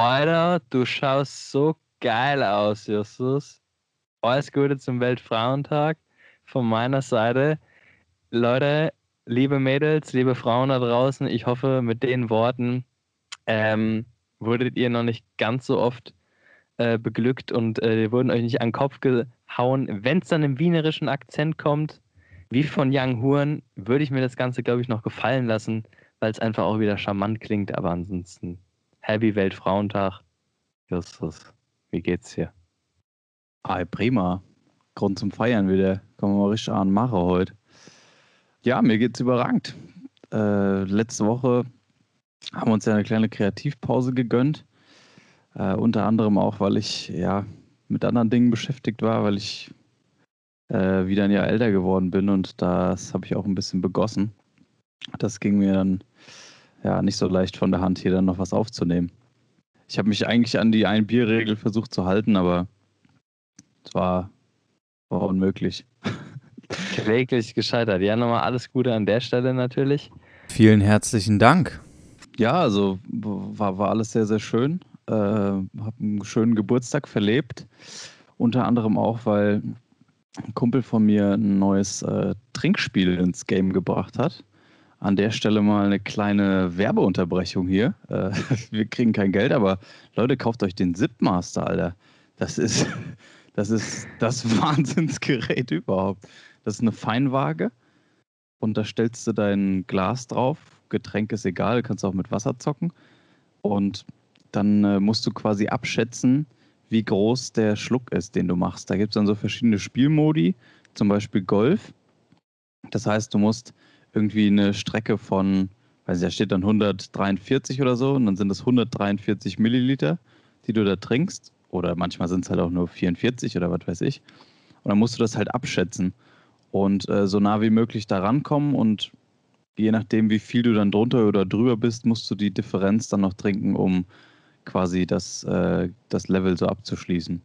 Alter, du schaust so geil aus, Justus. Alles Gute zum Weltfrauentag von meiner Seite. Leute, liebe Mädels, liebe Frauen da draußen, ich hoffe, mit den Worten wurdet ihr noch nicht ganz so oft beglückt und wurden euch nicht an den Kopf gehauen. Wenn es dann im wienerischen Akzent kommt, wie von Young Huren, würde ich mir das Ganze, glaube ich, noch gefallen lassen, weil es einfach auch wieder charmant klingt. Aber ansonsten, Happy Weltfrauentag. Justus, wie geht's dir? Ah, prima. Grund zum Feiern wieder. Kommen wir mal richtig an den Macher heute. Ja, mir geht's überragend. Letzte Woche haben wir uns ja eine kleine Kreativpause gegönnt. Unter anderem auch, weil ich ja mit anderen Dingen beschäftigt war, weil ich wieder ein Jahr älter geworden bin und das habe ich auch ein bisschen begossen. Das ging mir dann ja nicht so leicht von der Hand, hier dann noch was aufzunehmen. Ich habe mich eigentlich an die Ein-Bier-Regel versucht zu halten, aber es war unmöglich. Kläglich gescheitert. Ja, nochmal alles Gute an der Stelle natürlich. Vielen herzlichen Dank. Ja, also war alles sehr, sehr schön. Habe einen schönen Geburtstag verlebt. Unter anderem auch, weil ein Kumpel von mir ein neues Trinkspiel ins Game gebracht hat. An der Stelle mal eine kleine Werbeunterbrechung hier. Wir kriegen kein Geld, aber Leute, kauft euch den Zipmaster, Alter. Das ist das Wahnsinnsgerät überhaupt. Das ist eine Feinwaage und da stellst du dein Glas drauf. Getränk ist egal, kannst auch mit Wasser zocken. Und dann musst du quasi abschätzen, wie groß der Schluck ist, den du machst. Da gibt es dann so verschiedene Spielmodi, zum Beispiel Golf. Das heißt, du musst irgendwie eine Strecke von, weiß ich, da steht dann 143 oder so, und dann sind es 143 Milliliter, die du da trinkst. Oder manchmal sind es halt auch nur 44 oder was weiß ich. Und dann musst du das halt abschätzen und so nah wie möglich da rankommen. Und je nachdem, wie viel du dann drunter oder drüber bist, musst du die Differenz dann noch trinken, um quasi das Level so abzuschließen.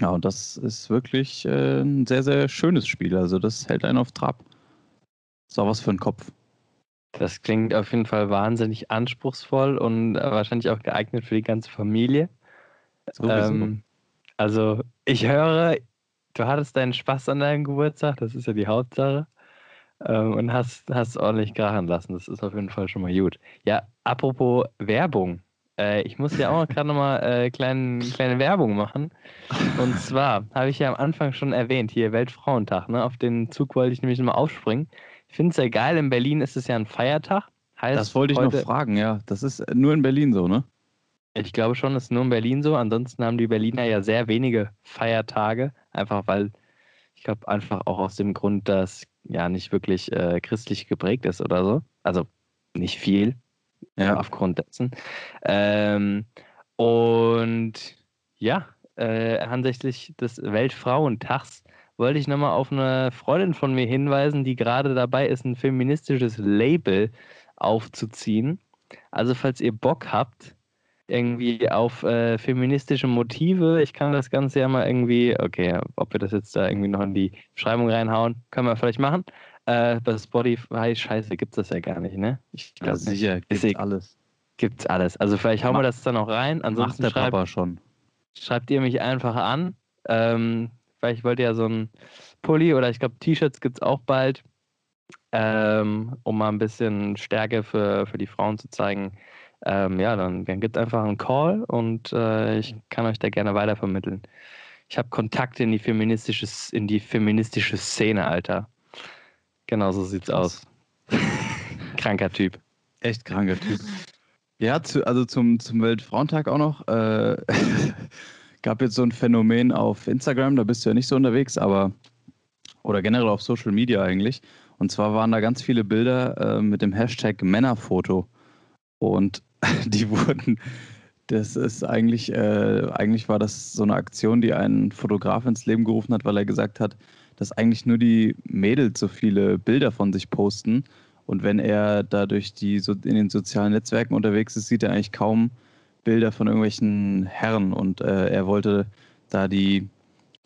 Ja, und das ist wirklich ein sehr, sehr schönes Spiel. Also das hält einen auf Trab. Ist auch was für den Kopf. Das klingt auf jeden Fall wahnsinnig anspruchsvoll und wahrscheinlich auch geeignet für die ganze Familie. Also ich höre, du hattest deinen Spaß an deinem Geburtstag, das ist ja die Hauptsache, und hast ordentlich krachen lassen. Das ist auf jeden Fall schon mal gut. Ja, apropos Werbung. Ich muss ja auch gerade nochmal kleine Werbung machen. Und zwar habe ich ja am Anfang schon erwähnt, hier Weltfrauentag. Ne? Auf den Zug wollte ich nämlich nochmal aufspringen. Ich finde es ja geil, in Berlin ist es ja ein Feiertag. Heißt, das wollte ich noch fragen, ja. Das ist nur in Berlin so, ne? Ich glaube schon, das ist nur in Berlin so. Ansonsten haben die Berliner ja sehr wenige Feiertage. Einfach weil, ich glaube, einfach auch aus dem Grund, dass ja nicht wirklich christlich geprägt ist oder so. Also nicht viel. Ja, aufgrund dessen. Und ja, ansichtlich des Weltfrauentags wollte ich nochmal auf eine Freundin von mir hinweisen, die gerade dabei ist, ein feministisches Label aufzuziehen. Also falls ihr Bock habt, irgendwie auf feministische Motive, ich kann das Ganze ja mal irgendwie, okay, ob wir das jetzt da irgendwie noch in die Beschreibung reinhauen, können wir vielleicht machen. Bei Spotify, scheiße, gibt's das ja gar nicht, ne? Ich glaube ja, sicher, gibt's alles. Gibt's alles. Also vielleicht hauen wir das dann auch rein. Ansonsten macht der Papa schon. Schreibt ihr mich einfach an. Vielleicht wollt ihr ja so ein Pulli oder ich glaube T-Shirts gibt's auch bald, um mal ein bisschen Stärke für die Frauen zu zeigen. Ja, dann gibt einfach einen Call und ich kann euch da gerne weitervermitteln. Ich habe Kontakte in die feministische Szene, Alter. Genau, so sieht's aus. Kranker Typ. Echt kranker Typ. Ja, also zum Weltfrauentag auch noch. Gab jetzt so ein Phänomen auf Instagram, da bist du ja nicht so unterwegs, aber oder generell auf Social Media eigentlich. Und zwar waren da ganz viele Bilder mit dem Hashtag Männerfoto. Und die wurden, das ist eigentlich war das so eine Aktion, die einen Fotograf ins Leben gerufen hat, weil er gesagt hat, dass eigentlich nur die Mädels so viele Bilder von sich posten. Und wenn er dadurch so in den sozialen Netzwerken unterwegs ist, sieht er eigentlich kaum Bilder von irgendwelchen Herren. Und er wollte da die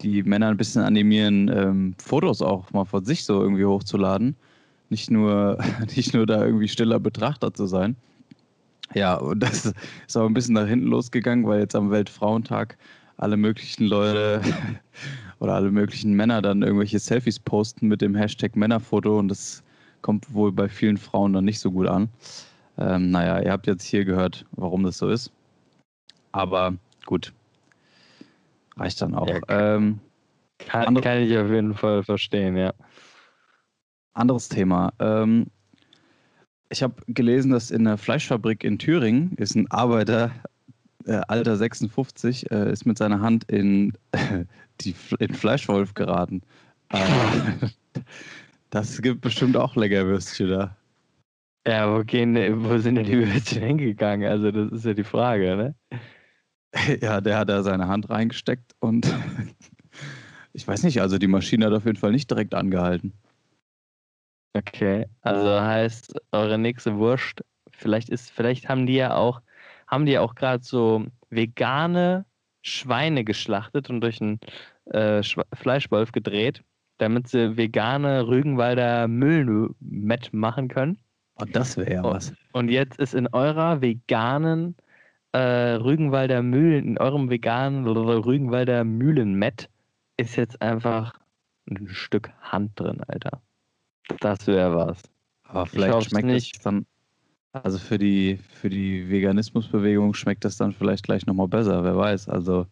Männer ein bisschen animieren, Fotos auch mal von sich so irgendwie hochzuladen. Nicht nur da irgendwie stiller Betrachter zu sein. Ja, und das ist auch ein bisschen nach hinten losgegangen, weil jetzt am Weltfrauentag alle möglichen Leute oder alle möglichen Männer dann irgendwelche Selfies posten mit dem Hashtag Männerfoto und das kommt wohl bei vielen Frauen dann nicht so gut an. Naja, ihr habt jetzt hier gehört, warum das so ist. Aber gut, reicht dann auch. Ja, kann ich auf jeden Fall verstehen, ja. Anderes Thema. Ich habe gelesen, dass in einer Fleischfabrik in Thüringen ist ein Arbeiter, Alter 56, ist mit seiner Hand in Fleischwolf geraten. Das gibt bestimmt auch lecker Würstchen da. Ja, wo sind denn die Würstchen hingegangen? Also das ist ja die Frage, ne? Ja, der hat da seine Hand reingesteckt und ich weiß nicht, also die Maschine hat auf jeden Fall nicht direkt angehalten. Okay, also heißt eure nächste Wurst, vielleicht haben die ja auch gerade so vegane Schweine geschlachtet und durch einen Fleischwolf gedreht, damit sie vegane Rügenwalder Mühlen machen können. Oh, das wäre ja was. Und jetzt ist in eurer veganen Rügenwalder Mühlen, in eurem veganen Rügenwalder Mühlen-Met ist jetzt einfach ein Stück Hand drin, Alter. Das wäre was. Aber vielleicht schmeckt das dann, also für die Veganismusbewegung schmeckt das dann vielleicht gleich nochmal besser, wer weiß. Also,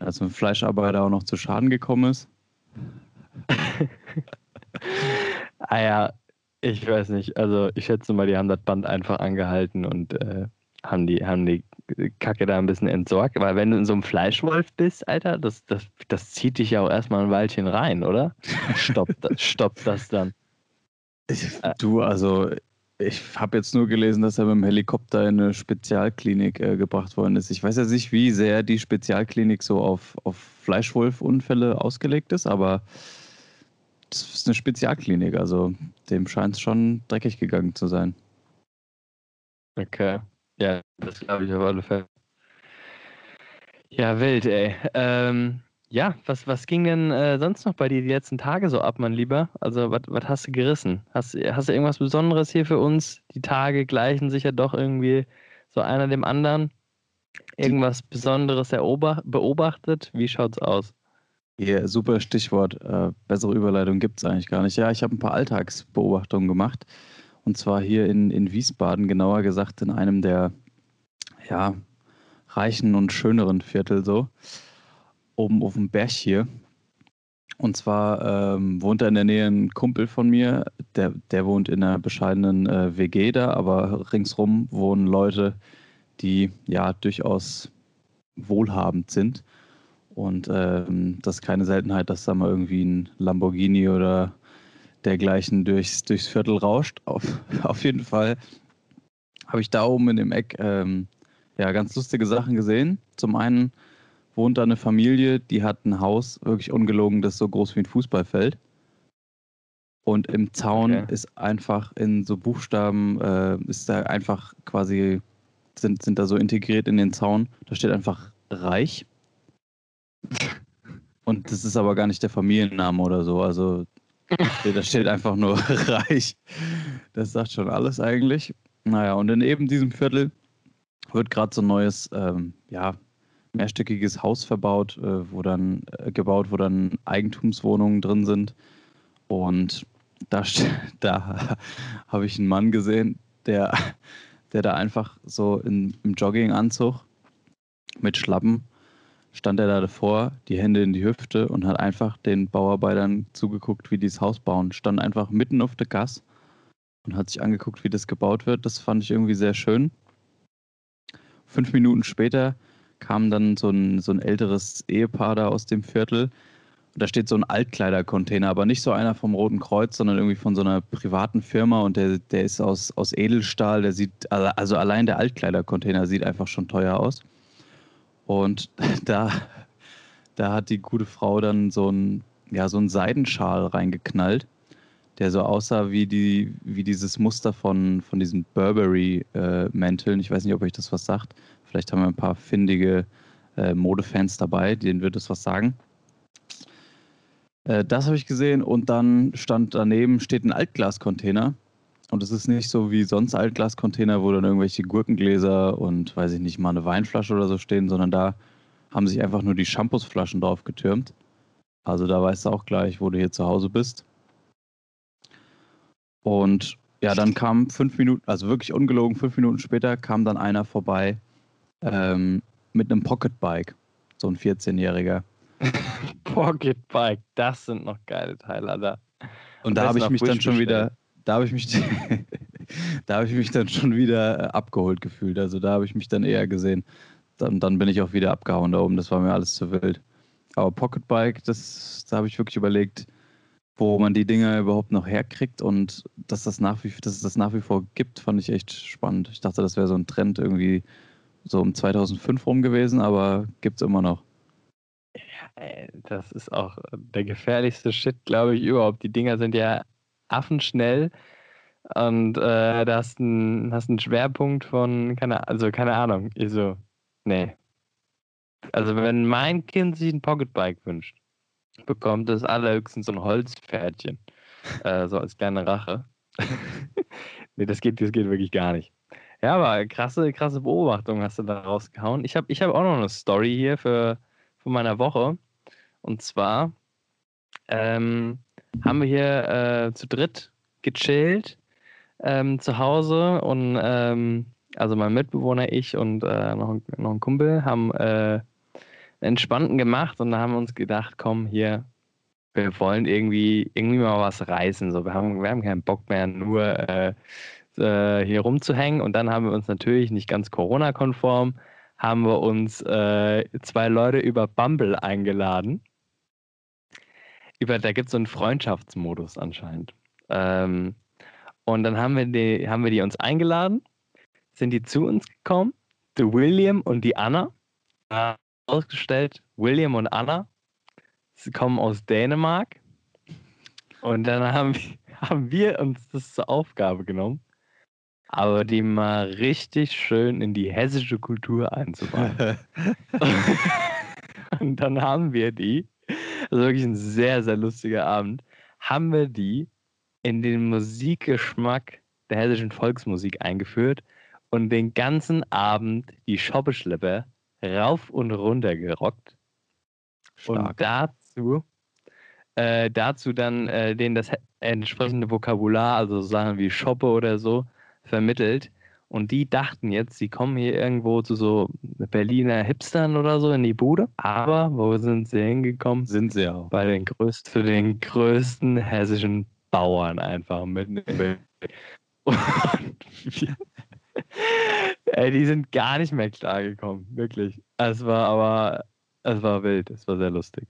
als ein Fleischarbeiter auch noch zu Schaden gekommen ist. Ah ja, ich weiß nicht. Also, ich schätze mal, die haben das Band einfach angehalten und haben die Kacke da ein bisschen entsorgt. Weil wenn du in so einem Fleischwolf bist, Alter, das zieht dich ja auch erstmal ein Weilchen rein, oder? Stoppt das dann. Ich habe jetzt nur gelesen, dass er mit dem Helikopter in eine Spezialklinik gebracht worden ist. Ich weiß ja nicht, wie sehr die Spezialklinik so auf Fleischwolf-Unfälle ausgelegt ist, aber das ist eine Spezialklinik, also dem scheint es schon dreckig gegangen zu sein. Okay. Ja, das glaube ich auf alle Fälle. Ja, wild, ey. Ja, was ging denn sonst noch bei dir die letzten Tage so ab, mein Lieber? Also, was hast du gerissen? Hast du irgendwas Besonderes hier für uns? Die Tage gleichen sich ja doch irgendwie so einer dem anderen. Irgendwas Besonderes beobachtet? Wie schaut's aus? Yeah, super Stichwort. Bessere Überleitung gibt's eigentlich gar nicht. Ja, ich habe ein paar Alltagsbeobachtungen gemacht. Und zwar hier in Wiesbaden, genauer gesagt in einem der ja, reichen und schöneren Viertel so, oben auf dem Berg hier. Und zwar wohnt da in der Nähe ein Kumpel von mir, der wohnt in einer bescheidenen WG da, aber ringsrum wohnen Leute, die ja durchaus wohlhabend sind. Und das ist keine Seltenheit, dass da mal irgendwie ein Lamborghini oder dergleichen durchs Viertel rauscht. Auf jeden Fall habe ich da oben in dem Eck ganz lustige Sachen gesehen. Zum einen wohnt da eine Familie, die hat ein Haus, wirklich ungelogen, das so groß wie ein Fußballfeld. Und im Zaun ist einfach in so Buchstaben, ist da einfach quasi, sind da so integriert in den Zaun, da steht einfach reich. Und das ist aber gar nicht der Familienname oder so, also da steht einfach nur reich. Das sagt schon alles eigentlich. Naja, und in eben diesem Viertel wird gerade so ein neues, mehrstöckiges Haus verbaut, wo dann Eigentumswohnungen drin sind. Und da habe ich einen Mann gesehen, der da einfach so im Jogginganzug mit Schlappen stand er da davor, die Hände in die Hüfte und hat einfach den Bauarbeitern zugeguckt, wie die das Haus bauen. Stand einfach mitten auf der Gasse und hat sich angeguckt, wie das gebaut wird. Das fand ich irgendwie sehr schön. 5 Minuten später kam dann so ein älteres Ehepaar da aus dem Viertel. Und da steht so ein Altkleidercontainer, aber nicht so einer vom Roten Kreuz, sondern irgendwie von so einer privaten Firma. Und der ist aus Edelstahl. Der sieht, also allein der Altkleidercontainer sieht einfach schon teuer aus. Und da hat die gute Frau dann so einen Seidenschal reingeknallt, der so aussah wie dieses Muster von diesen Burberry-Mänteln. Ich weiß nicht, ob euch das was sagt. Vielleicht haben wir ein paar findige Modefans dabei, denen wird das was sagen. Das habe ich gesehen und dann steht ein Altglascontainer Und es ist nicht so wie sonst Altglascontainer, wo dann irgendwelche Gurkengläser und, weiß ich nicht, mal eine Weinflasche oder so stehen, sondern da haben sich einfach nur die Shampoosflaschen drauf getürmt. Also da weißt du auch gleich, wo du hier zu Hause bist. Und ja, dann kam 5 Minuten, also wirklich ungelogen, 5 Minuten später kam dann einer vorbei mit einem Pocketbike, so ein 14-Jähriger. Pocketbike, das sind noch geile Teile, Alter. Und da habe ich mich dann schon wieder... Da habe ich mich dann schon wieder abgeholt gefühlt. Also da habe ich mich dann eher gesehen. Dann bin ich auch wieder abgehauen da oben. Das war mir alles zu wild. Aber Pocketbike, da habe ich wirklich überlegt, wo man die Dinger überhaupt noch herkriegt. Und dass es das nach wie vor gibt, fand ich echt spannend. Ich dachte, das wäre so ein Trend irgendwie so um 2005 rum gewesen, aber gibt es immer noch. Ja, ey, das ist auch der gefährlichste Shit, glaube ich, überhaupt. Die Dinger sind ja affenschnell und da hast einen Schwerpunkt von, keine Ahnung, ich so, nee. Also wenn mein Kind sich ein Pocketbike wünscht, bekommt es allerhöchstens so ein Holzpferdchen, so als kleine Rache. Nee, das geht wirklich gar nicht. Ja, aber krasse Beobachtung hast du da rausgehauen. Ich hab auch noch eine Story hier von meiner Woche, und zwar, haben wir hier zu dritt gechillt zu Hause, und also mein Mitbewohner, ich und noch ein Kumpel haben einen entspannten gemacht, und da haben wir uns gedacht, komm hier, wir wollen irgendwie mal was reißen. So, wir haben keinen Bock mehr, nur hier rumzuhängen, und dann haben wir uns natürlich nicht ganz Corona-konform, haben wir uns 2 Leute über Bumble eingeladen. Da gibt es so einen Freundschaftsmodus anscheinend. Und dann haben wir die uns eingeladen, sind die zu uns gekommen, der William und die Anna. Ausgestellt, William und Anna, sie kommen aus Dänemark. Und dann haben wir uns das zur Aufgabe genommen, aber die mal richtig schön in die hessische Kultur einzubauen. Und dann haben wir die, also wirklich ein sehr, sehr lustiger Abend, haben wir die in den Musikgeschmack der hessischen Volksmusik eingeführt und den ganzen Abend die Schoppeschlepper rauf und runter gerockt. Stark. Und dazu dann denen das entsprechende Vokabular, also Sachen wie Schoppe oder so, vermittelt. Und die dachten jetzt, sie kommen hier irgendwo zu so Berliner Hipstern oder so in die Bude. Aber wo sind sie hingekommen? Sind sie auch. Zu den größten hessischen Bauern einfach mitten im Bild. Ey, die sind gar nicht mehr klargekommen, wirklich. Es war wild, es war sehr lustig.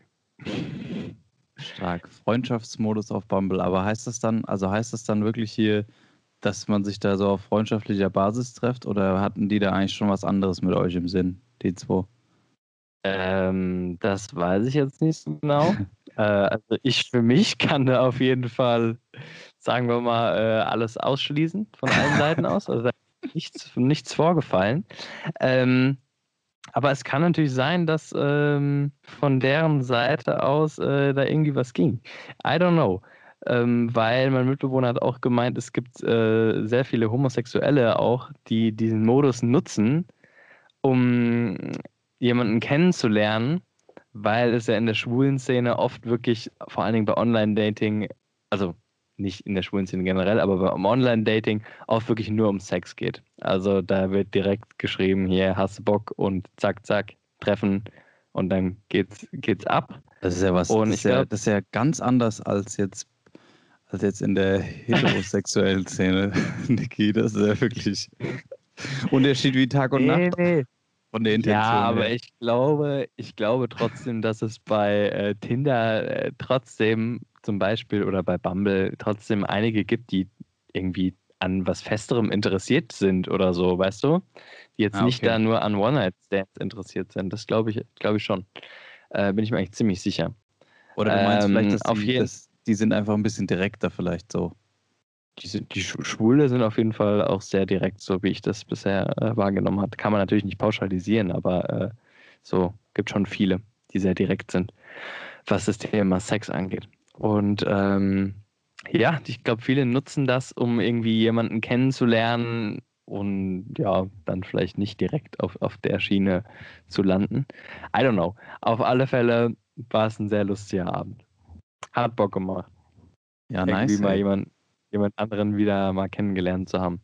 Stark. Freundschaftsmodus auf Bumble. Aber heißt das dann wirklich hier, dass man sich da so auf freundschaftlicher Basis trifft, oder hatten die da eigentlich schon was anderes mit euch im Sinn, die zwei? Das weiß ich jetzt nicht so genau. Also ich für mich kann da auf jeden Fall, sagen wir mal, alles ausschließen von allen Seiten aus. Also da ist nichts vorgefallen. Aber es kann natürlich sein, dass von deren Seite aus da irgendwie was ging. I don't know. Weil mein Mitbewohner hat auch gemeint, es gibt sehr viele Homosexuelle auch, die diesen Modus nutzen, um jemanden kennenzulernen, weil es ja in der schwulen Szene oft wirklich, vor allen Dingen bei Online-Dating, also nicht in der schwulen Szene generell, aber beim Online-Dating oft wirklich nur um Sex geht. Also da wird direkt geschrieben, hier, hast du Bock, und zack, zack, treffen, und dann geht's ab. Das ist ja was, und das ist ja ganz anders als jetzt in der heterosexuellen Szene, Niki, das ist ja wirklich Unterschied wie Tag und Nacht. Nee. Von der Intention. Ja, aber her. Ich glaube trotzdem, dass es bei Tinder trotzdem zum Beispiel oder bei Bumble trotzdem einige gibt, die irgendwie an was Festerem interessiert sind oder so, weißt du? Die jetzt nicht da nur an One-Night-Stands interessiert sind. Das glaube ich schon. Bin ich mir eigentlich ziemlich sicher. Oder du meinst vielleicht, dass die sind einfach ein bisschen direkter vielleicht so. Die Schwule sind auf jeden Fall auch sehr direkt, so wie ich das bisher wahrgenommen habe. Kann man natürlich nicht pauschalisieren, aber so gibt schon viele, die sehr direkt sind, was das Thema Sex angeht. Und Ja, ich glaube, viele nutzen das, um irgendwie jemanden kennenzulernen und ja, dann vielleicht nicht direkt auf der Schiene zu landen. I don't know. Auf alle Fälle war es ein sehr lustiger Abend. Hat Bock gemacht. Ja, irgendwie nice. Irgendwie mal jemand anderen wieder mal kennengelernt zu haben.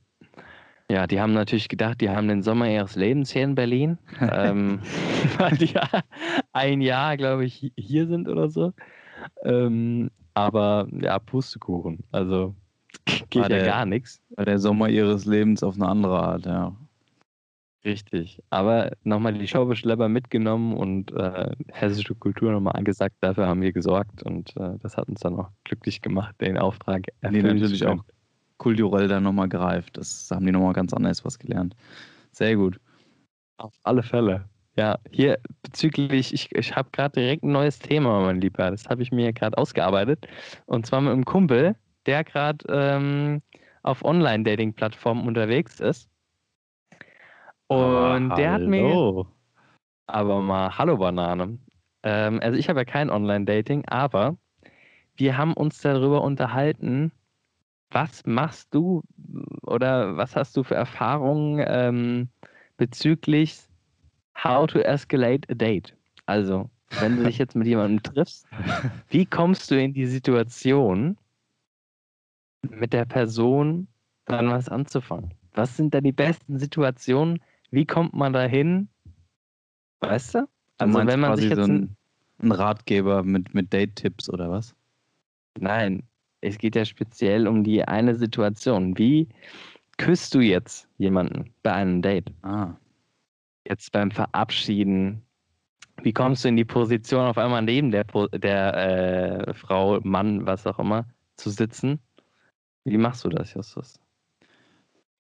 Ja, die haben natürlich gedacht, die haben den Sommer ihres Lebens hier in Berlin, weil die ein Jahr, glaube ich, hier sind oder so. Aber ja, Pustekuchen, also geht war ja der, gar nichts. War der Sommer ihres Lebens auf eine andere Art, ja. Richtig, aber nochmal die Schaubeschlepper mitgenommen und hessische Kultur nochmal angesagt, dafür haben wir gesorgt und das hat uns dann auch glücklich gemacht, den Auftrag erfüllt. Nee, natürlich auch kulturell dann nochmal greift, das haben die nochmal ganz anders was gelernt. Sehr gut. Auf alle Fälle. Ja, hier bezüglich, ich habe gerade direkt ein neues Thema, mein Lieber. Das habe ich mir gerade ausgearbeitet. Und zwar mit einem Kumpel, der gerade auf Online-Dating-Plattformen unterwegs ist. Und der hat mir... Aber mal Hallo, Banane. Also ich habe ja kein Online-Dating, aber wir haben uns darüber unterhalten, was machst du oder was hast du für Erfahrungen bezüglich... How to escalate a date. Also, wenn du dich jetzt mit jemandem triffst, wie kommst du in die Situation, mit der Person dann was anzufangen? Was sind da die besten Situationen? Wie kommt man da hin? Weißt du? Also, wenn man sich jetzt ein Ratgeber mit Date-Tipps oder was? Nein, es geht ja speziell um die eine Situation. Wie küsst du jetzt jemanden bei einem Date? Jetzt beim Verabschieden, wie kommst du in die Position, auf einmal neben der Frau, Mann, was auch immer, zu sitzen? Wie machst du das, Justus?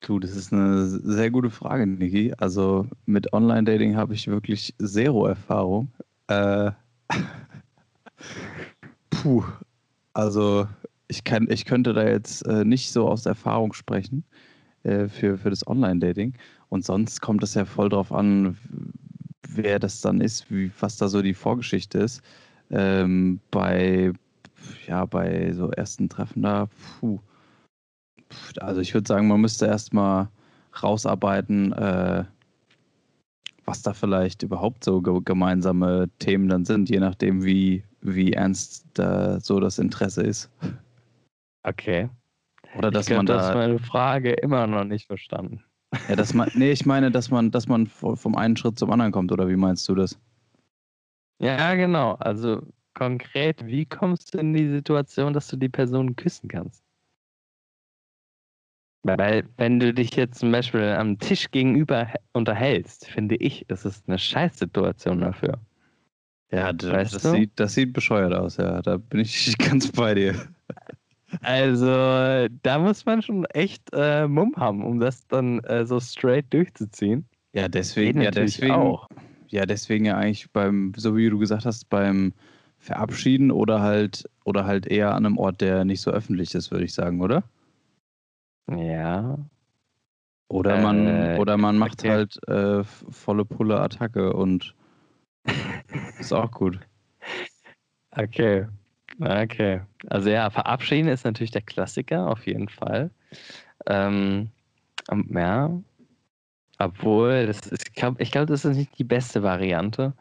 Du, das ist eine sehr gute Frage, Niki. Also mit Online-Dating habe ich wirklich zero Erfahrung. Puh, also ich könnte da jetzt nicht so aus Erfahrung sprechen für das Online-Dating. Und sonst kommt es ja voll drauf an, wer das dann ist, was da so die Vorgeschichte ist. Bei so ersten Treffen da, also ich würde sagen, man müsste erstmal rausarbeiten, was da vielleicht überhaupt so gemeinsame Themen dann sind, je nachdem, wie ernst da so das Interesse ist. Okay. Oder dass man da. Ich habe meine Frage immer noch nicht verstanden. Ja, ich meine, dass man vom einen Schritt zum anderen kommt, oder wie meinst du das? Ja, genau. Also konkret, wie kommst du in die Situation, dass du die Person küssen kannst? Weil, wenn du dich jetzt zum Beispiel am Tisch gegenüber unterhältst, finde ich, ist es eine Scheißsituation dafür. Ja, das sieht bescheuert aus, ja. Da bin ich ganz bei dir. Also, da muss man schon echt Mumm haben, um das dann so straight durchzuziehen. Ja, deswegen auch. Ja, deswegen ja eigentlich so wie du gesagt hast, beim Verabschieden oder halt eher an einem Ort, der nicht so öffentlich ist, würde ich sagen, oder? Ja. Oder man macht halt volle Pulle Attacke und ist auch gut. Okay. Also ja, verabschieden ist natürlich der Klassiker, auf jeden Fall. Obwohl, ich glaube, das ist nicht die beste Variante,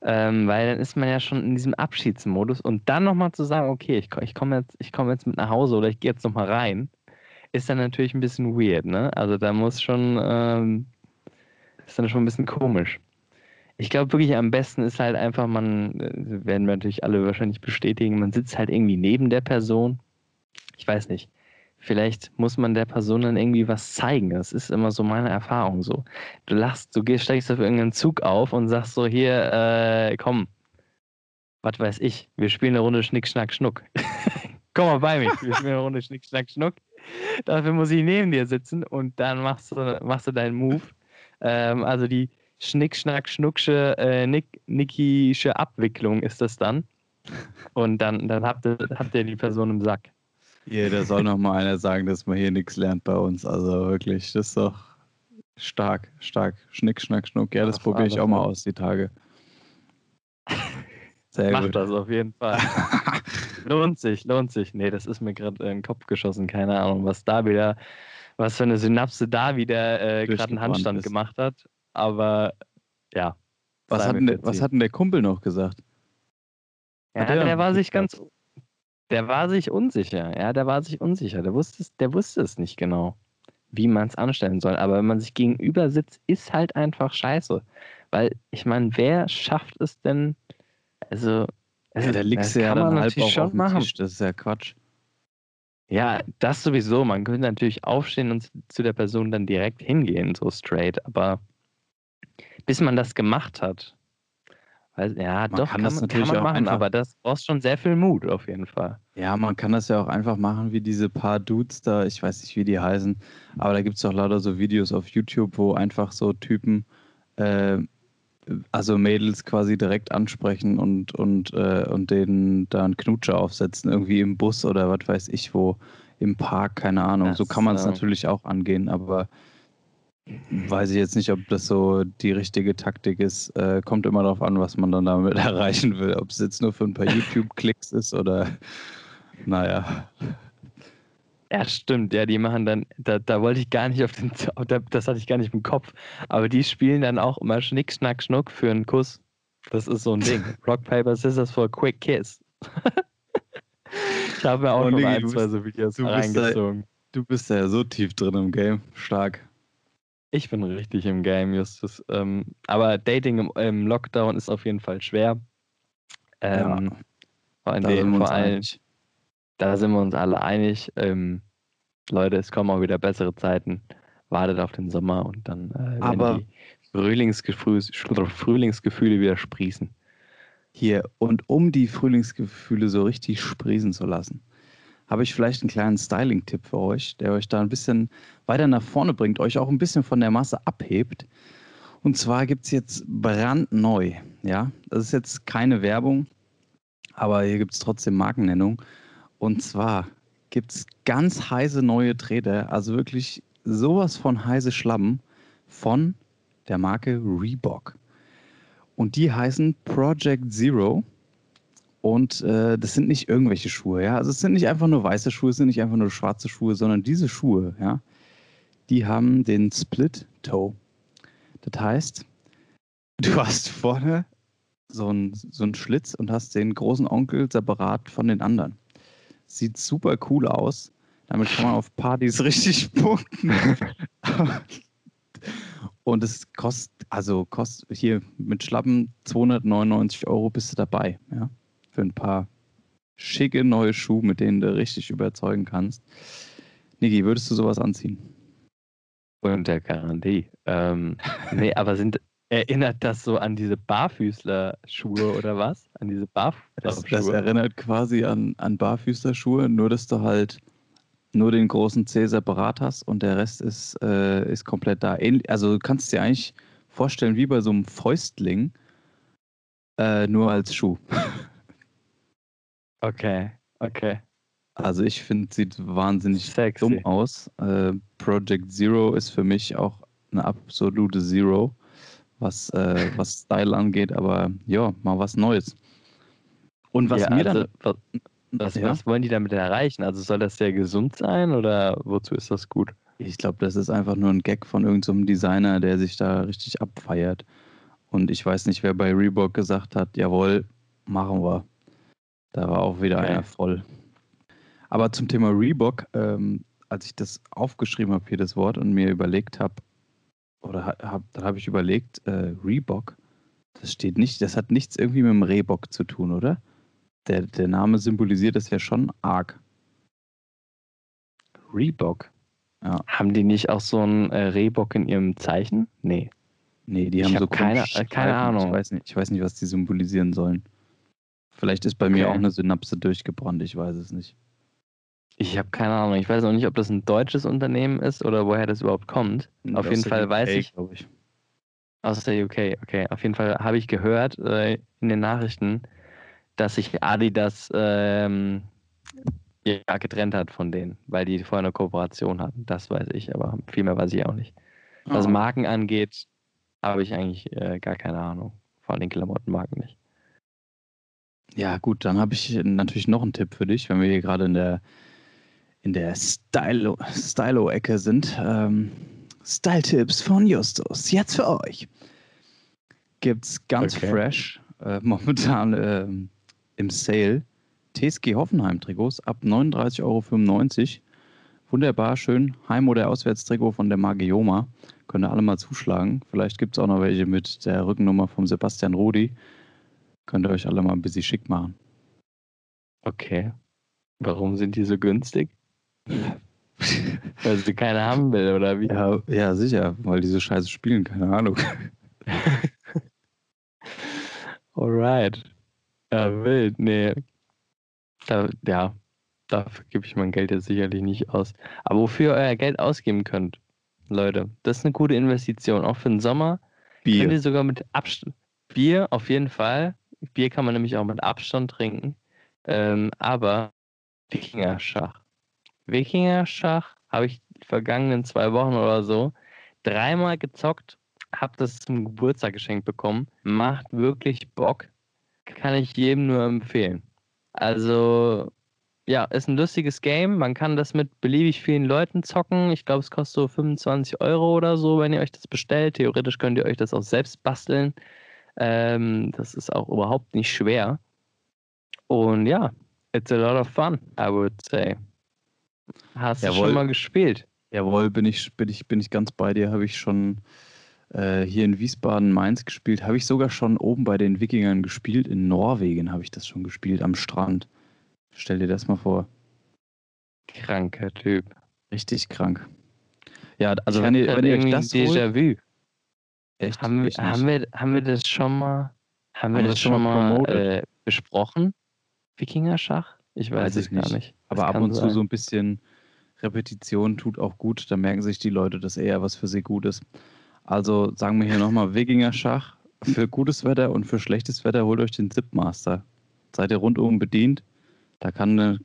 weil dann ist man ja schon in diesem Abschiedsmodus und dann nochmal zu sagen, okay, ich komme jetzt mit nach Hause oder ich gehe jetzt nochmal rein, ist dann natürlich ein bisschen weird, ne? Also da ist dann schon ein bisschen komisch. Ich glaube wirklich, am besten ist halt einfach, werden wir natürlich alle wahrscheinlich bestätigen, man sitzt halt irgendwie neben der Person. Ich weiß nicht, vielleicht muss man der Person dann irgendwie was zeigen. Das ist immer so meine Erfahrung so. Du lachst, steigst auf irgendeinen Zug auf und sagst so, hier, komm, was weiß ich, wir spielen eine Runde Schnick, Schnack, Schnuck. Komm mal bei mir, wir spielen eine Runde Schnick, Schnack, Schnuck. Dafür muss ich neben dir sitzen und dann machst du deinen Move. Also die Schnick-Schnack-Schnucksche, Nickische Abwicklung ist das dann. Und dann habt ihr die Person im Sack. Ja, da soll noch mal einer sagen, dass man hier nichts lernt bei uns. Also wirklich, das ist doch stark, stark. Schnick-Schnack-Schnuck. Ja, das probiere ich auch mal aus, die Tage. Sehr gut. Mach das auf jeden Fall. Lohnt sich. Nee, das ist mir gerade in den Kopf geschossen. Keine Ahnung, was für eine Synapse da wieder gerade einen Handstand gemacht hat. Aber ja. Was hat denn der Kumpel noch gesagt? Ja, der war sich unsicher. Der wusste es nicht genau, wie man es anstellen soll. Aber wenn man sich gegenüber sitzt, ist halt einfach scheiße. Weil, ich meine, wer schafft es denn? Also da liegst du ja dann halb auch auf dem Tisch. Das ist ja Quatsch. Ja, das sowieso. Man könnte natürlich aufstehen und zu der Person dann direkt hingehen, so straight. Aber bis man das gemacht hat, kann man das natürlich machen, aber das braucht schon sehr viel Mut auf jeden Fall. Ja, man kann das ja auch einfach machen, wie diese paar Dudes da, ich weiß nicht, wie die heißen, aber da gibt es doch leider so Videos auf YouTube, wo einfach so Typen, also Mädels quasi direkt ansprechen und denen da einen Knutscher aufsetzen, irgendwie im Bus oder was weiß ich wo, im Park, keine Ahnung. Das, so kann man es natürlich auch angehen, aber weiß ich jetzt nicht, ob das so die richtige Taktik ist. Kommt immer darauf an, was man dann damit erreichen will. Ob es jetzt nur für ein paar YouTube-Klicks ist oder naja. Ja, stimmt. Ja, die machen dann, da wollte ich gar nicht das hatte ich gar nicht im Kopf, aber die spielen dann auch immer Schnick, Schnack, Schnuck für einen Kuss. Das ist so ein Ding. Rock, Paper, Scissors for a Quick Kiss. Ich habe mir auch noch ein, zwei so Videos reingezogen. Du bist ja so tief drin im Game. Stark. Ich bin richtig im Game, Justus. Aber Dating im Lockdown ist auf jeden Fall schwer. Da sind wir uns alle einig. Leute, es kommen auch wieder bessere Zeiten. Wartet auf den Sommer und dann werden die Frühlingsgefühle wieder sprießen. Hier, und um die Frühlingsgefühle so richtig sprießen zu lassen, habe ich vielleicht einen kleinen Styling-Tipp für euch, der euch da ein bisschen weiter nach vorne bringt, euch auch ein bisschen von der Masse abhebt. Und zwar gibt es jetzt brandneu, ja, das ist jetzt keine Werbung, aber hier gibt es trotzdem Markennennung. Und zwar gibt es ganz heiße neue Träder, also wirklich sowas von heiße Schlappen von der Marke Reebok. Und die heißen Project Zero. Und das sind nicht irgendwelche Schuhe, ja. Also es sind nicht einfach nur weiße Schuhe, es sind nicht einfach nur schwarze Schuhe, sondern diese Schuhe, ja, die haben den Split Toe. Das heißt, du hast vorne so einen Schlitz und hast den großen Onkel separat von den anderen. Sieht super cool aus. Damit kann man auf Partys richtig punkten. Und es kostet hier mit Schlappen 299 € bist du dabei, ja. Für ein paar schicke neue Schuhe, mit denen du richtig überzeugen kannst. Niki, würdest du sowas anziehen? Unter Garantie. Nee, aber erinnert das so an diese Barfüßlerschuhe oder was? An diese Barfüßlerschuhe? Das erinnert quasi an Barfüßlerschuhe, nur dass du halt nur den großen Zeh separat hast und der Rest ist komplett da. Also du kannst dir eigentlich vorstellen, wie bei so einem Fäustling, nur als Schuh. Okay. Also ich finde, sieht wahnsinnig sexy, dumm aus. Project Zero ist für mich auch eine absolute Zero, was Style angeht, aber ja, mal was Neues. Und was ja, mir also, dann... Was wollen die damit erreichen? Also soll das sehr gesund sein oder wozu ist das gut? Ich glaube, das ist einfach nur ein Gag von irgendeinem Designer, der sich da richtig abfeiert. Und ich weiß nicht, wer bei Reebok gesagt hat, jawohl, machen wir. Da war auch wieder einer voll. Aber zum Thema Reebok, als ich das aufgeschrieben habe, hier das Wort, und mir überlegt habe, Reebok, das steht nicht, das hat nichts irgendwie mit dem Rehbock zu tun, oder? Der Name symbolisiert das ja schon arg. Reebok? Ja. Haben die nicht auch so einen Rehbock in ihrem Zeichen? Nee, die haben so keine Ahnung. Ich weiß nicht, was die symbolisieren sollen. Vielleicht ist bei mir auch eine Synapse durchgebrannt, ich weiß es nicht. Ich habe keine Ahnung. Ich weiß auch nicht, ob das ein deutsches Unternehmen ist oder woher das überhaupt kommt. Und auf jeden Fall UK, weiß ich. Aus der UK, okay. Auf jeden Fall habe ich gehört in den Nachrichten, dass sich Adidas getrennt hat von denen, weil die vorher eine Kooperation hatten. Das weiß ich, aber viel mehr weiß ich auch nicht. Was Marken angeht, habe ich eigentlich gar keine Ahnung. Vor allem Klamottenmarken nicht. Ja, gut, dann habe ich natürlich noch einen Tipp für dich, wenn wir hier gerade in der Stylo-Ecke sind. Style-Tipps von Justus, jetzt für euch. Gibt's ganz fresh, momentan im Sale, TSG Hoffenheim-Trikots ab 39,95 €. Wunderbar, schön. Heim- oder Auswärtstrikot von der Magioma. Könnt ihr alle mal zuschlagen. Vielleicht gibt es auch noch welche mit der Rückennummer vom Sebastian Rudi. Könnt ihr euch alle mal ein bisschen schick machen. Okay. Warum sind die so günstig? Weil sie keine haben will, oder wie? Ja, sicher, weil die so scheiße spielen, keine Ahnung. Alright. Ja, wild, nee. Ja, dafür gebe ich mein Geld jetzt sicherlich nicht aus. Aber wofür ihr euer Geld ausgeben könnt, Leute, das ist eine gute Investition. Auch für den Sommer. Bier. Könnt ihr sogar mit Abstand. Bier auf jeden Fall. Bier kann man nämlich auch mit Abstand trinken. Aber Wikingerschach. Wikingerschach habe ich die vergangenen 2 Wochen oder so 3-mal gezockt. Hab das zum Geburtstag geschenkt bekommen. Macht wirklich Bock. Kann ich jedem nur empfehlen. Also, ja, ist ein lustiges Game. Man kann das mit beliebig vielen Leuten zocken. Ich glaube, es kostet so 25 € oder so, wenn ihr euch das bestellt. Theoretisch könnt ihr euch das auch selbst basteln. Das ist auch überhaupt nicht schwer. Und ja, it's a lot of fun, I would say. Hast du schon mal gespielt? Jawohl, bin ich ganz bei dir. Habe ich schon hier in Wiesbaden, Mainz gespielt. Habe ich sogar schon oben bei den Wikingern gespielt. In Norwegen habe ich das schon gespielt, am Strand. Stell dir das mal vor. Kranker Typ. Richtig krank. Ja, also wenn ihr euch das Déjà-vu. Echt? Haben wir das schon mal besprochen? Wikingerschach? Ich weiß es gar nicht. Aber ab und zu so ein bisschen Repetition tut auch gut. Da merken sich die Leute, dass eher was für sie gut ist. Also sagen wir hier nochmal Wikingerschach. Für gutes Wetter und für schlechtes Wetter holt euch den Zipmaster. Seid ihr rundum bedient? Da kann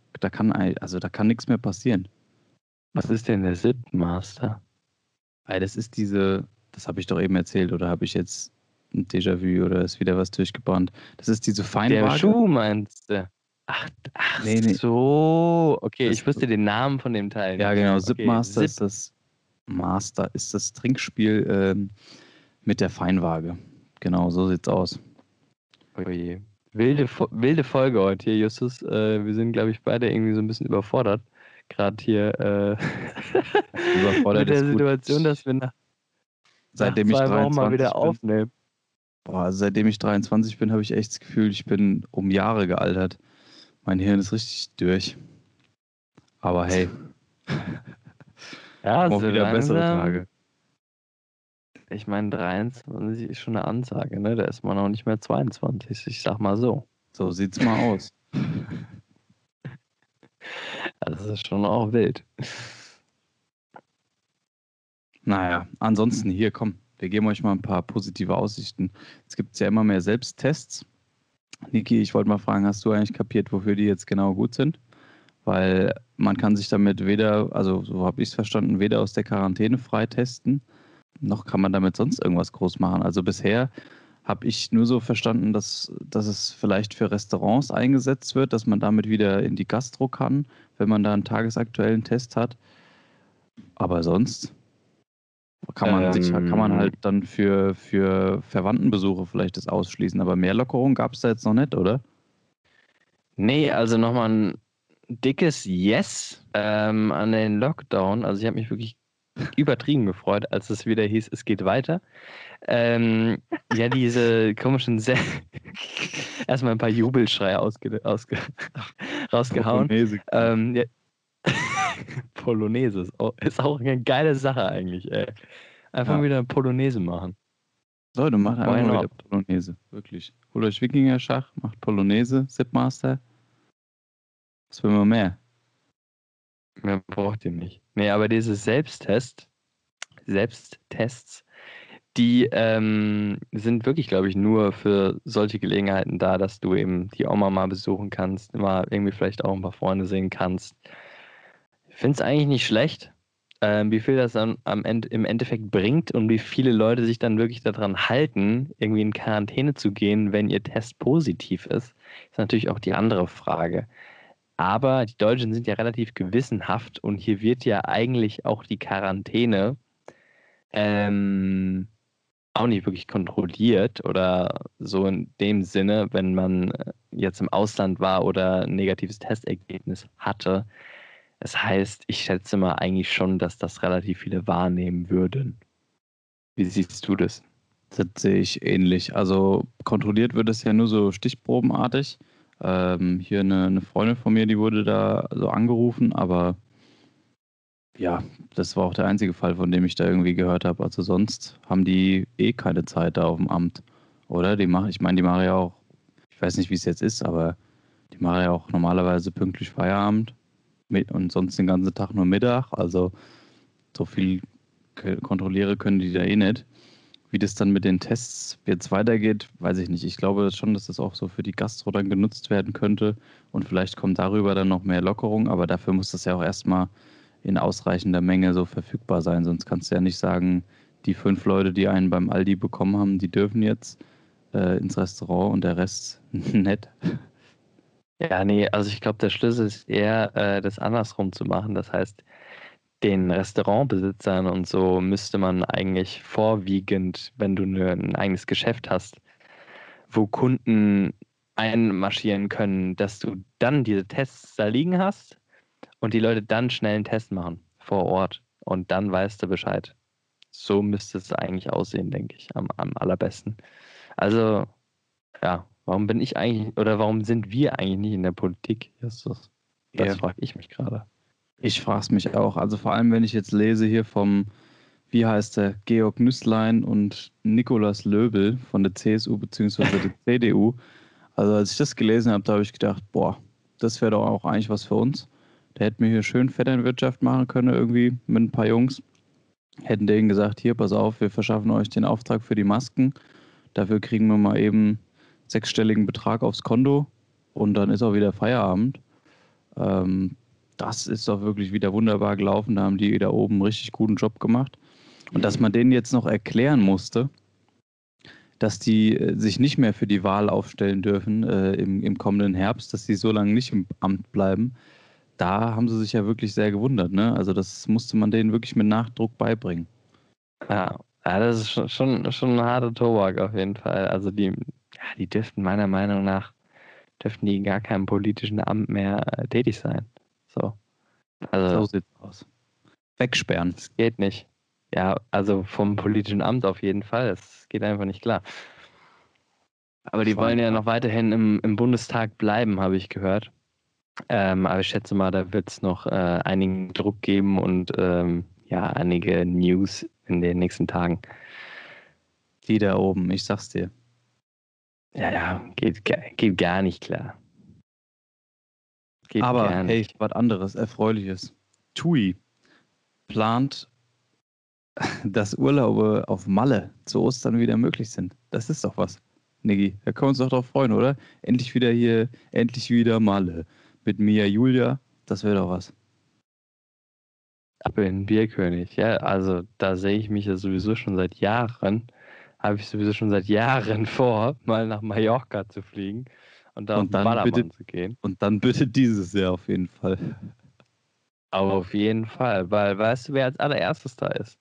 nichts mehr passieren. Was ist denn der Zipmaster? Weil das ist diese, das habe ich doch eben erzählt, oder habe ich jetzt ein Déjà-vu oder ist wieder was durchgebrannt? Das ist diese Feinwaage. Der Schuh meinst du? Ach nee. So. Okay, ich wusste den Namen von dem Teil. Ja, genau. Zipmaster ist das Master, ist das Trinkspiel mit der Feinwaage. Genau, so sieht's aus. Oh je. Wilde Folge heute hier, Justus. Wir sind, glaube ich, beide irgendwie so ein bisschen überfordert. Gerade hier überfordert mit der Situation, gut, dass wir nach 2 Wochen mal wieder aufnehmen. Boah, seitdem ich 23 bin, habe ich echt das Gefühl, ich bin um Jahre gealtert. Mein Hirn ist richtig durch. Aber hey. Ja, so wieder bessere Tage. Ich meine, 23 ist schon eine Ansage, ne? Da ist man auch nicht mehr 22, ich sag mal so. So sieht's mal aus. Das ist schon auch wild. Naja, ansonsten hier, komm, wir geben euch mal ein paar positive Aussichten. Es gibt ja immer mehr Selbsttests. Niki, ich wollte mal fragen, hast du eigentlich kapiert, wofür die jetzt genau gut sind? Weil man kann sich damit weder, also so habe ich es verstanden, weder aus der Quarantäne freitesten, noch kann man damit sonst irgendwas groß machen. Also bisher habe ich nur so verstanden, dass es vielleicht für Restaurants eingesetzt wird, dass man damit wieder in die Gastro kann, wenn man da einen tagesaktuellen Test hat. Aber sonst kann man halt dann für Verwandtenbesuche vielleicht das ausschließen. Aber mehr Lockerung gab es da jetzt noch nicht, oder? Nee, also nochmal ein dickes Yes an den Lockdown. Also ich habe mich wirklich übertrieben gefreut, als es wieder hieß, es geht weiter. Ja, diese komischen erstmal ein paar Jubelschreie rausgehauen. Polonaise. Ja. Polonaise ist auch eine geile Sache eigentlich, ey. Einfach wieder eine Polonaise machen. Leute, macht einfach mal wieder Polonaise. Wirklich. Holt euch Wikingerschach, macht Polonaise, Zipmaster. Was will man mehr? Mehr braucht ihr nicht. Nee, aber diese Selbsttests, die sind wirklich, glaube ich, nur für solche Gelegenheiten da, dass du eben die Oma mal besuchen kannst, mal irgendwie vielleicht auch ein paar Freunde sehen kannst. Ich finde es eigentlich nicht schlecht. wie viel das dann im Endeffekt bringt und wie viele Leute sich dann wirklich daran halten, irgendwie in Quarantäne zu gehen, wenn ihr Test positiv ist, ist natürlich auch die andere Frage. Aber die Deutschen sind ja relativ gewissenhaft und hier wird ja eigentlich auch die Quarantäne auch nicht wirklich kontrolliert oder so in dem Sinne, wenn man jetzt im Ausland war oder ein negatives Testergebnis hatte. Das heißt, ich schätze mal eigentlich schon, dass das relativ viele wahrnehmen würden. Wie siehst du das? Das sehe ich ähnlich. Also kontrolliert wird es ja nur so stichprobenartig. Hier eine Freundin von mir, die wurde da so angerufen, aber ja, das war auch der einzige Fall, von dem ich da irgendwie gehört habe. Also sonst haben die eh keine Zeit da auf dem Amt, oder? Die machen ja auch, ich weiß nicht, wie es jetzt ist, aber die machen ja auch normalerweise pünktlich Feierabend und sonst den ganzen Tag nur Mittag. Also so viel kontrollieren können die da eh nicht. Wie das dann mit den Tests jetzt weitergeht, weiß ich nicht. Ich glaube schon, dass das auch so für die Gastro dann genutzt werden könnte. Und vielleicht kommt darüber dann noch mehr Lockerung. Aber dafür muss das ja auch erstmal in ausreichender Menge so verfügbar sein. Sonst kannst du ja nicht sagen, die 5 Leute, die einen beim Aldi bekommen haben, die dürfen jetzt ins Restaurant und der Rest nicht. Ja, nee, also ich glaube, der Schlüssel ist eher, das andersrum zu machen. Das heißt, den Restaurantbesitzern und so müsste man eigentlich vorwiegend, wenn du ein eigenes Geschäft hast, wo Kunden einmarschieren können, dass du dann diese Tests da liegen hast und die Leute dann schnell einen Test machen vor Ort und dann weißt du Bescheid. So müsste es eigentlich aussehen, denke ich, am allerbesten. Also, ja, warum sind wir eigentlich nicht in der Politik? Das frage ich mich gerade. Ich frage es mich auch. Also vor allem, wenn ich jetzt lese hier vom, wie heißt der, Georg Nüßlein und Nikolaus Löbel von der CSU bzw. der CDU. Also als ich das gelesen habe, da habe ich gedacht, boah, das wäre doch auch eigentlich was für uns. Da hätten wir hier schön Vetternwirtschaft machen können irgendwie mit ein paar Jungs. Hätten denen gesagt, hier, pass auf, wir verschaffen euch den Auftrag für die Masken. Dafür kriegen wir mal eben 6-stelligen Betrag aufs Konto und dann ist auch wieder Feierabend. Das ist doch wirklich wieder wunderbar gelaufen. Da haben die da oben einen richtig guten Job gemacht. Und dass man denen jetzt noch erklären musste, dass die sich nicht mehr für die Wahl aufstellen dürfen im kommenden Herbst, dass die so lange nicht im Amt bleiben, da haben sie sich ja wirklich sehr gewundert, ne? Also das musste man denen wirklich mit Nachdruck beibringen. Ja, das ist schon ein harter Tobak auf jeden Fall. Also die dürften meiner Meinung nach in gar keinem politischen Amt mehr tätig sein. So. Also, so sieht's aus. Wegsperren. Das geht nicht. Ja, also vom politischen Amt auf jeden Fall. Das geht einfach nicht klar. Aber die wollen ja noch weiterhin im Bundestag bleiben, habe ich gehört. Aber ich schätze mal, da wird es noch einigen Druck geben und einige News in den nächsten Tagen. Die da oben, ich sag's dir. Ja, geht gar nicht klar. Aber hey, was anderes, Erfreuliches. TUI plant, dass Urlaube auf Malle zu Ostern wieder möglich sind. Das ist doch was, Niggi. Da können wir uns doch drauf freuen, oder? Endlich wieder Malle. Mit Mia Julia, das wäre doch was. Ab in Bierkönig, ja. Also da sehe ich mich ja sowieso schon seit Jahren. Habe ich sowieso schon seit Jahren vor, mal nach Mallorca zu fliegen. Und da auf den Ballermann zu gehen. Und dann bitte dieses Jahr auf jeden Fall. Aber auf jeden Fall, weil weißt du, wer als allererstes da ist?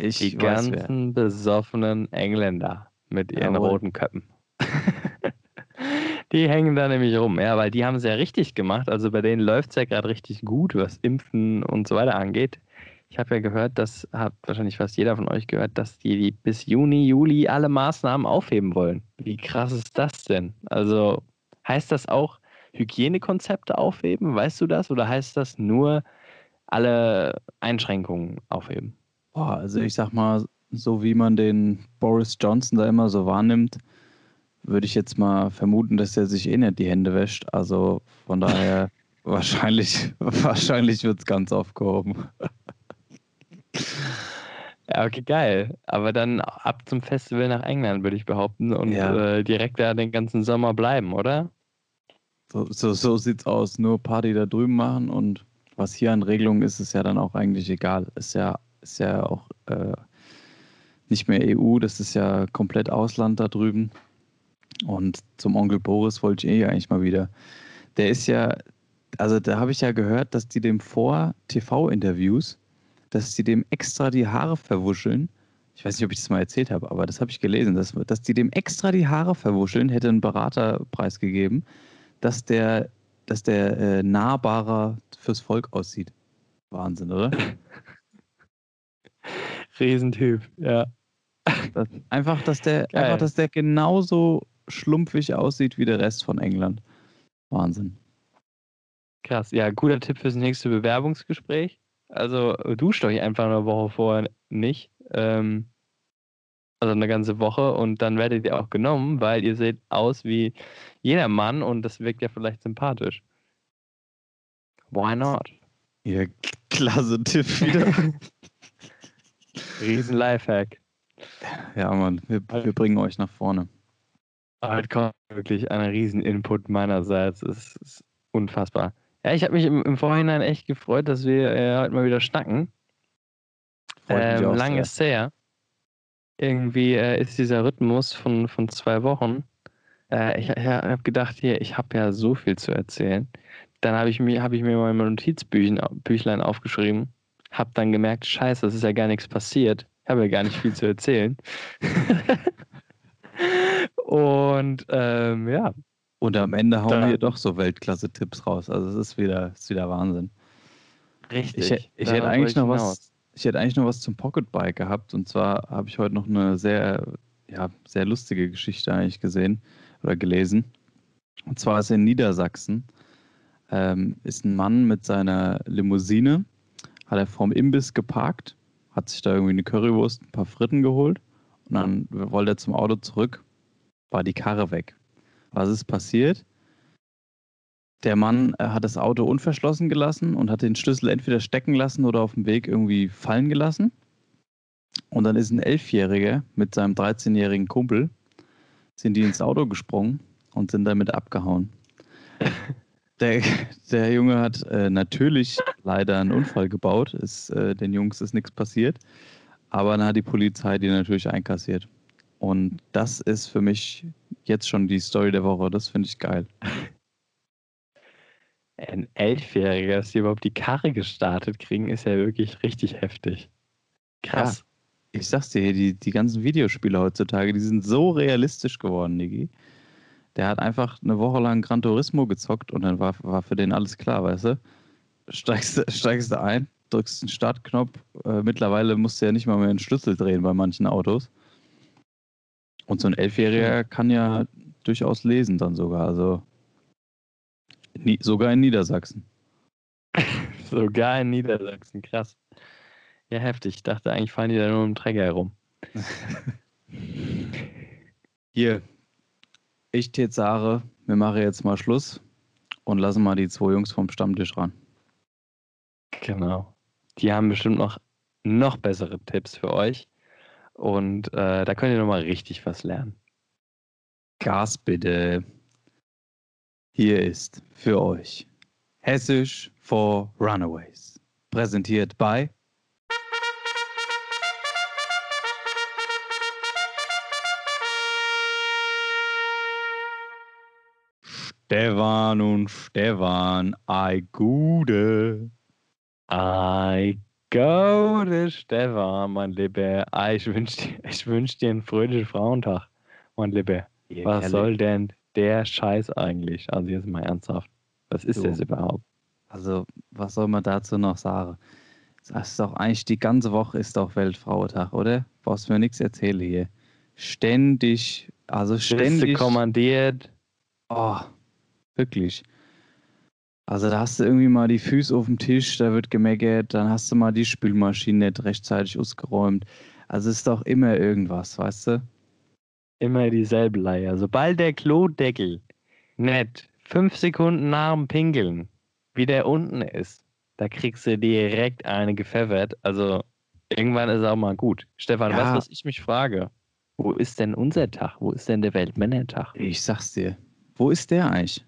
Die ganzen besoffenen Engländer mit ihren roten Köppen. Die hängen da nämlich rum, ja, weil die haben es ja richtig gemacht. Also bei denen läuft es ja gerade richtig gut, was Impfen und so weiter angeht. Ich habe ja gehört, das hat wahrscheinlich fast jeder von euch gehört, dass die bis Juni, Juli alle Maßnahmen aufheben wollen. Wie krass ist das denn? Also heißt das auch Hygienekonzepte aufheben? Weißt du das? Oder heißt das nur alle Einschränkungen aufheben? Boah, also ich sag mal, so wie man den Boris Johnson da immer so wahrnimmt, würde ich jetzt mal vermuten, dass er sich eh nicht die Hände wäscht. Also von daher wahrscheinlich wird es ganz aufgehoben. Ja, okay, geil. Aber dann ab zum Festival nach England, würde ich behaupten, und direkt da den ganzen Sommer bleiben, oder? So sieht's aus. Nur Party da drüben machen und was hier an Regelungen ist, ist ja dann auch eigentlich egal. Ist ja auch nicht mehr EU, das ist ja komplett Ausland da drüben. Und zum Onkel Boris wollte ich eigentlich mal wieder. Der ist ja, also da habe ich ja gehört, dass die dem vor TV-Interviews, dass die dem extra die Haare verwuscheln. Ich weiß nicht, ob ich das mal erzählt habe, aber das habe ich gelesen, dass die dem extra die Haare verwuscheln, hätte einen Beraterpreis gegeben, dass der nahbarer fürs Volk aussieht. Wahnsinn, oder? Riesentyp, ja. Dass der genauso schlumpfig aussieht wie der Rest von England. Wahnsinn. Krass, ja, guter Tipp fürs nächste Bewerbungsgespräch. Also duscht euch einfach eine Woche vorher nicht. Also eine ganze Woche, und dann werdet ihr auch genommen, weil ihr seht aus wie jeder Mann und das wirkt ja vielleicht sympathisch. Why not? Ja, klasse Tipp wieder. Riesen Lifehack. Ja, Mann, wir bringen euch nach vorne. Heute kommt wirklich ein riesen Input meinerseits. Es ist unfassbar. Ja, ich habe mich im Vorhinein echt gefreut, dass wir heute mal wieder schnacken. Lang ist her. Irgendwie ist dieser Rhythmus von 2 Wochen. Ich habe gedacht, hier, ich habe ja so viel zu erzählen. Dann habe ich mir mein Notizbüchlein aufgeschrieben, habe dann gemerkt, scheiße, es ist ja gar nichts passiert. Ich habe ja gar nicht viel zu erzählen. Und ja. Und am Ende hauen wir doch so Weltklasse-Tipps raus. Also es ist wieder Wahnsinn. Richtig. Ich hätte eigentlich noch was. Ich hätte eigentlich noch was zum Pocketbike gehabt, und zwar habe ich heute noch eine sehr lustige Geschichte eigentlich gesehen oder gelesen. Und zwar ist in Niedersachsen, ist ein Mann mit seiner Limousine, hat er vorm Imbiss geparkt, hat sich da irgendwie eine Currywurst, ein paar Fritten geholt und dann wollte er zum Auto zurück, war die Karre weg. Was ist passiert? Der Mann hat das Auto unverschlossen gelassen und hat den Schlüssel entweder stecken lassen oder auf dem Weg irgendwie fallen gelassen. Und dann ist ein 11-Jähriger mit seinem 13-jährigen Kumpel, sind die ins Auto gesprungen und sind damit abgehauen. Der Junge hat natürlich leider einen Unfall gebaut. Den Jungs ist nichts passiert. Aber dann hat die Polizei die natürlich einkassiert. Und das ist für mich jetzt schon die Story der Woche. Das finde ich geil. Ein 11-Jähriger, dass die überhaupt die Karre gestartet kriegen, ist ja wirklich richtig heftig. Krass. Ja, ich sag's dir, die ganzen Videospiele heutzutage, die sind so realistisch geworden, Niki. Der hat einfach eine Woche lang Gran Turismo gezockt und dann war für den alles klar, weißt du? Steigst du ein, drückst den Startknopf. Mittlerweile musst du ja nicht mal mehr den Schlüssel drehen bei manchen Autos. Und so ein 11-Jähriger kann ja durchaus lesen dann sogar, also... sogar in Niedersachsen. Sogar in Niedersachsen, krass. Ja, heftig. Ich dachte, eigentlich fahren die da nur im Träger herum. Hier, ich jetzt sage, wir machen jetzt mal Schluss und lassen mal die 2 Jungs vom Stammtisch ran. Genau. Die haben bestimmt noch bessere Tipps für euch. Und da könnt ihr nochmal richtig was lernen. Gas bitte. Hier ist für euch Hessisch for Runaways, präsentiert bei Stefan und Stefan, ei gute Stefan, mein Lieber, ich wünsch dir einen fröhlichen Frauentag, mein Lieber, was soll denn der Scheiß eigentlich? Also jetzt mal ernsthaft. Was ist das überhaupt? Also, was soll man dazu noch sagen? Das ist doch eigentlich, die ganze Woche ist doch Weltfrauentag, oder? Brauchst mir nichts erzählen hier. Ständig. Bist du kommandiert. Oh, wirklich. Also da hast du irgendwie mal die Füße auf dem Tisch, da wird gemeckert, dann hast du mal die Spülmaschine nicht rechtzeitig ausgeräumt. Also ist doch immer irgendwas, weißt du? Immer dieselbe Leier. Sobald der Klodeckel nicht 5 Sekunden nach dem Pinkeln wieder unten ist, da kriegst du direkt eine gepfeffert. Also irgendwann ist auch mal gut. Stefan, ja. Weißt du, was ich mich frage? Wo ist denn unser Tag? Wo ist denn der Weltmännertag? Ich sag's dir. Wo ist der eigentlich?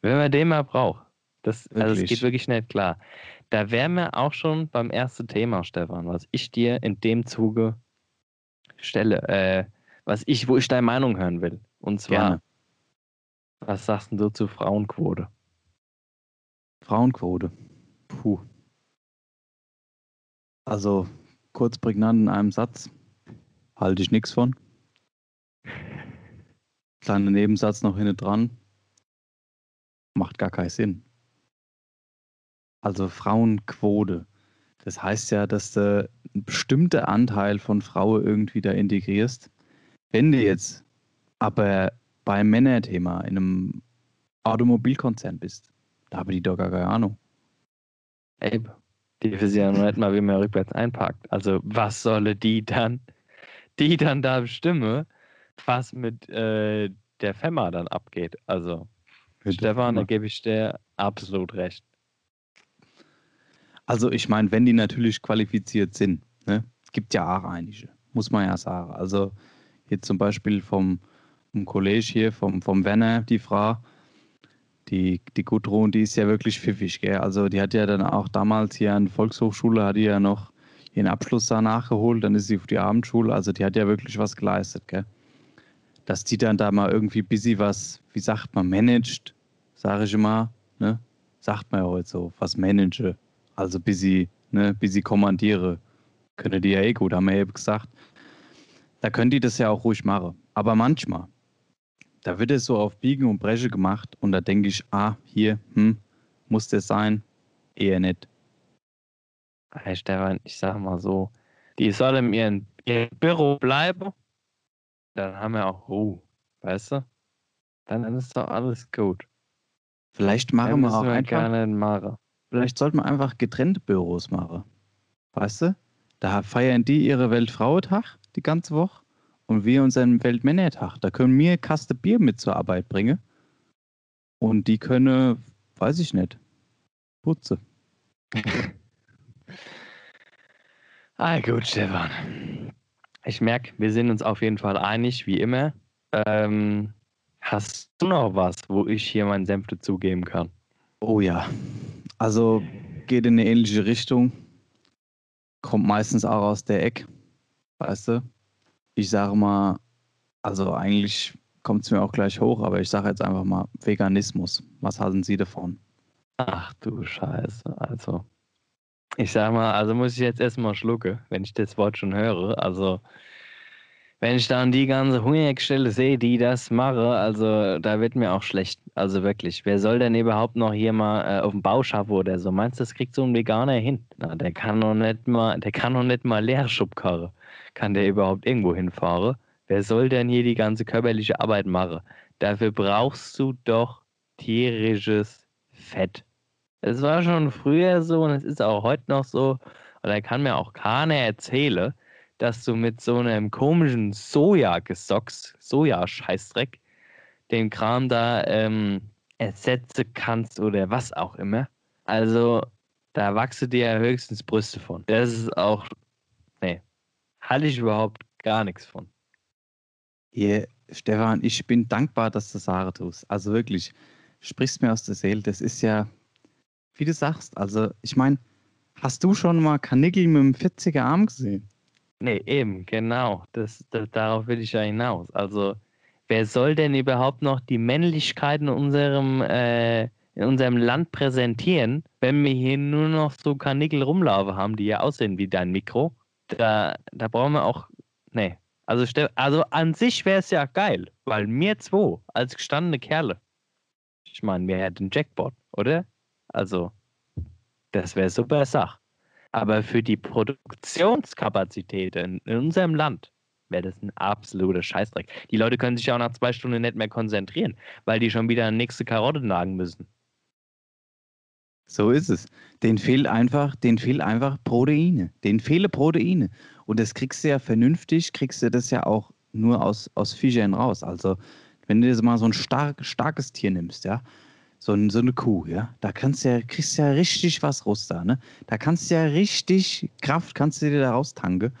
Wenn man den mal braucht. Das, also es geht wirklich schnell, klar. Da wären wir auch schon beim ersten Thema, Stefan, was ich dir in dem Zuge stelle, wo ich deine Meinung hören will. Und zwar, gerne. Was sagst denn du zur Frauenquote? Frauenquote? Puh. Also, kurz prägnant in einem Satz, halte ich nichts von. Kleiner Nebensatz noch hinten dran, macht gar keinen Sinn. Also Frauenquote, das heißt ja, dass du einen bestimmten Anteil von Frauen irgendwie da integrierst. Wenn du jetzt aber beim Männerthema in einem Automobilkonzern bist, da habe ich doch gar keine Ahnung. Ey, die wissen ja noch nicht mal, wie man rückwärts einpackt. Also was soll die dann da bestimmen, was mit der Femma dann abgeht. Also, bitte, Stefan, da gebe ich dir absolut recht. Also, ich meine, wenn die natürlich qualifiziert sind, ne? Gibt ja auch einige, muss man ja sagen. Also, jetzt zum Beispiel vom College hier, vom Werner, die Frau, die Gudrun, die ist ja wirklich pfiffig, gell? Also, die hat ja dann auch damals hier an der Volkshochschule, hat die ja noch ihren Abschluss da nachgeholt, dann ist sie auf die Abendschule, also die hat ja wirklich was geleistet, gell? Dass die dann da mal irgendwie busy was, wie sagt man, managt, sage ich mal, ne? Sagt man ja heute so, was manage, also busy, ne, busy kommandiere, können die ja eh gut, haben wir eben gesagt. Da können die das ja auch ruhig machen. Aber manchmal, da wird es so auf Biegen und Breche gemacht und da denke ich, muss das sein? Eher nicht. Hey Stefan, ich sag mal so, die soll in ihrem Büro bleiben, dann haben wir auch Ruhe, weißt du? Dann ist doch alles gut. Vielleicht machen wir auch einfach. Vielleicht sollten wir einfach getrennte Büros machen, weißt du? Da feiern die ihre Weltfrauentag die ganze Woche und wir unseren Weltmännertag. Da können wir Kaste Bier mit zur Arbeit bringen und die können, weiß ich nicht, putze. Ah gut, Stefan. Ich merke, wir sind uns auf jeden Fall einig, wie immer. Hast du noch was, wo ich hier meinen Senf dazugeben kann? Oh ja, also geht in eine ähnliche Richtung. Kommt meistens auch aus der Ecke, weißt du? Ich sage mal, also eigentlich kommt es mir auch gleich hoch, aber ich sage jetzt einfach mal Veganismus. Was halten Sie davon? Ach du Scheiße, also... Ich sag mal, also muss ich jetzt erstmal schlucken, wenn ich das Wort schon höre. Also, wenn ich dann die ganze Hungerstelle sehe, die das mache, also da wird mir auch schlecht. Also wirklich, wer soll denn überhaupt noch hier mal auf dem Bau schaffen oder so? Meinst du, das kriegt so ein Veganer hin? Na, der kann noch nicht mal Leerschubkarre. Kann der überhaupt irgendwo hinfahren? Wer soll denn hier die ganze körperliche Arbeit machen? Dafür brauchst du doch tierisches Fett. Es war schon früher so und es ist auch heute noch so. Und da kann mir auch keiner erzählen, dass du mit so einem komischen Sojagesocks, Sojascheißdreck, den Kram da ersetzen kannst oder was auch immer. Also da wachsen dir ja höchstens Brüste von. Das ist auch, nee, halte ich überhaupt gar nichts von. Yeah, Stefan, ich bin dankbar, dass du das Haare tust. Also wirklich, sprichst mir aus der Seele, das ist ja... Wie du sagst, also ich meine, hast du schon mal Kanickel mit einem 40er Arm gesehen? Nee, eben, genau. Darauf will ich ja hinaus. Also, wer soll denn überhaupt noch die Männlichkeit in unserem Land präsentieren, wenn wir hier nur noch so Kanickel rumlaufen haben, die ja aussehen wie dein Mikro? Da brauchen wir auch, nee. Also an sich wäre es ja geil, weil wir zwei als gestandene Kerle, ich meine, wir hätten einen Jackpot, oder? Also, das wäre super Sache. Aber für die Produktionskapazität in unserem Land wäre das ein absoluter Scheißdreck. Die Leute können sich ja auch nach 2 Stunden nicht mehr konzentrieren, weil die schon wieder eine nächste Karotte nagen müssen. So ist es. Denen fehlen einfach Proteine. Denen fehlen Proteine. Und das kriegst du ja vernünftig, kriegst du das ja auch nur aus Viechern raus. Also, wenn du jetzt mal so ein starkes Tier nimmst, ja, so eine Kuh, ja, da kriegst du ja richtig was raus da, ne? Da kannst du ja richtig Kraft, kannst du dir da raustanken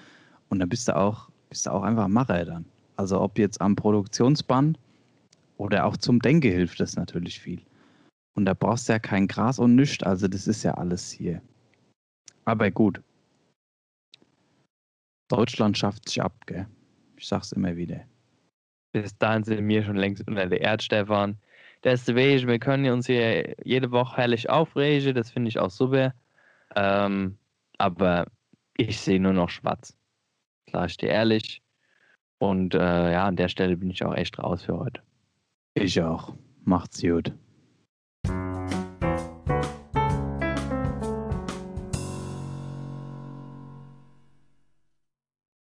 und dann bist du auch einfach Macher dann. Also ob jetzt am Produktionsband oder auch zum Denken hilft das natürlich viel. Und da brauchst du ja kein Gras und nichts. Also das ist ja alles hier. Aber gut. Deutschland schafft sich ab, gell? Ich sag's immer wieder. Bis dahin sind wir schon längst unter der Erde, Stefan. Deswegen, wir können uns hier jede Woche herrlich aufregen. Das finde ich auch super. Aber ich sehe nur noch schwarz. Klar, ich dir ehrlich. Und ja, an der Stelle bin ich auch echt raus für heute. Ich auch. Macht's gut.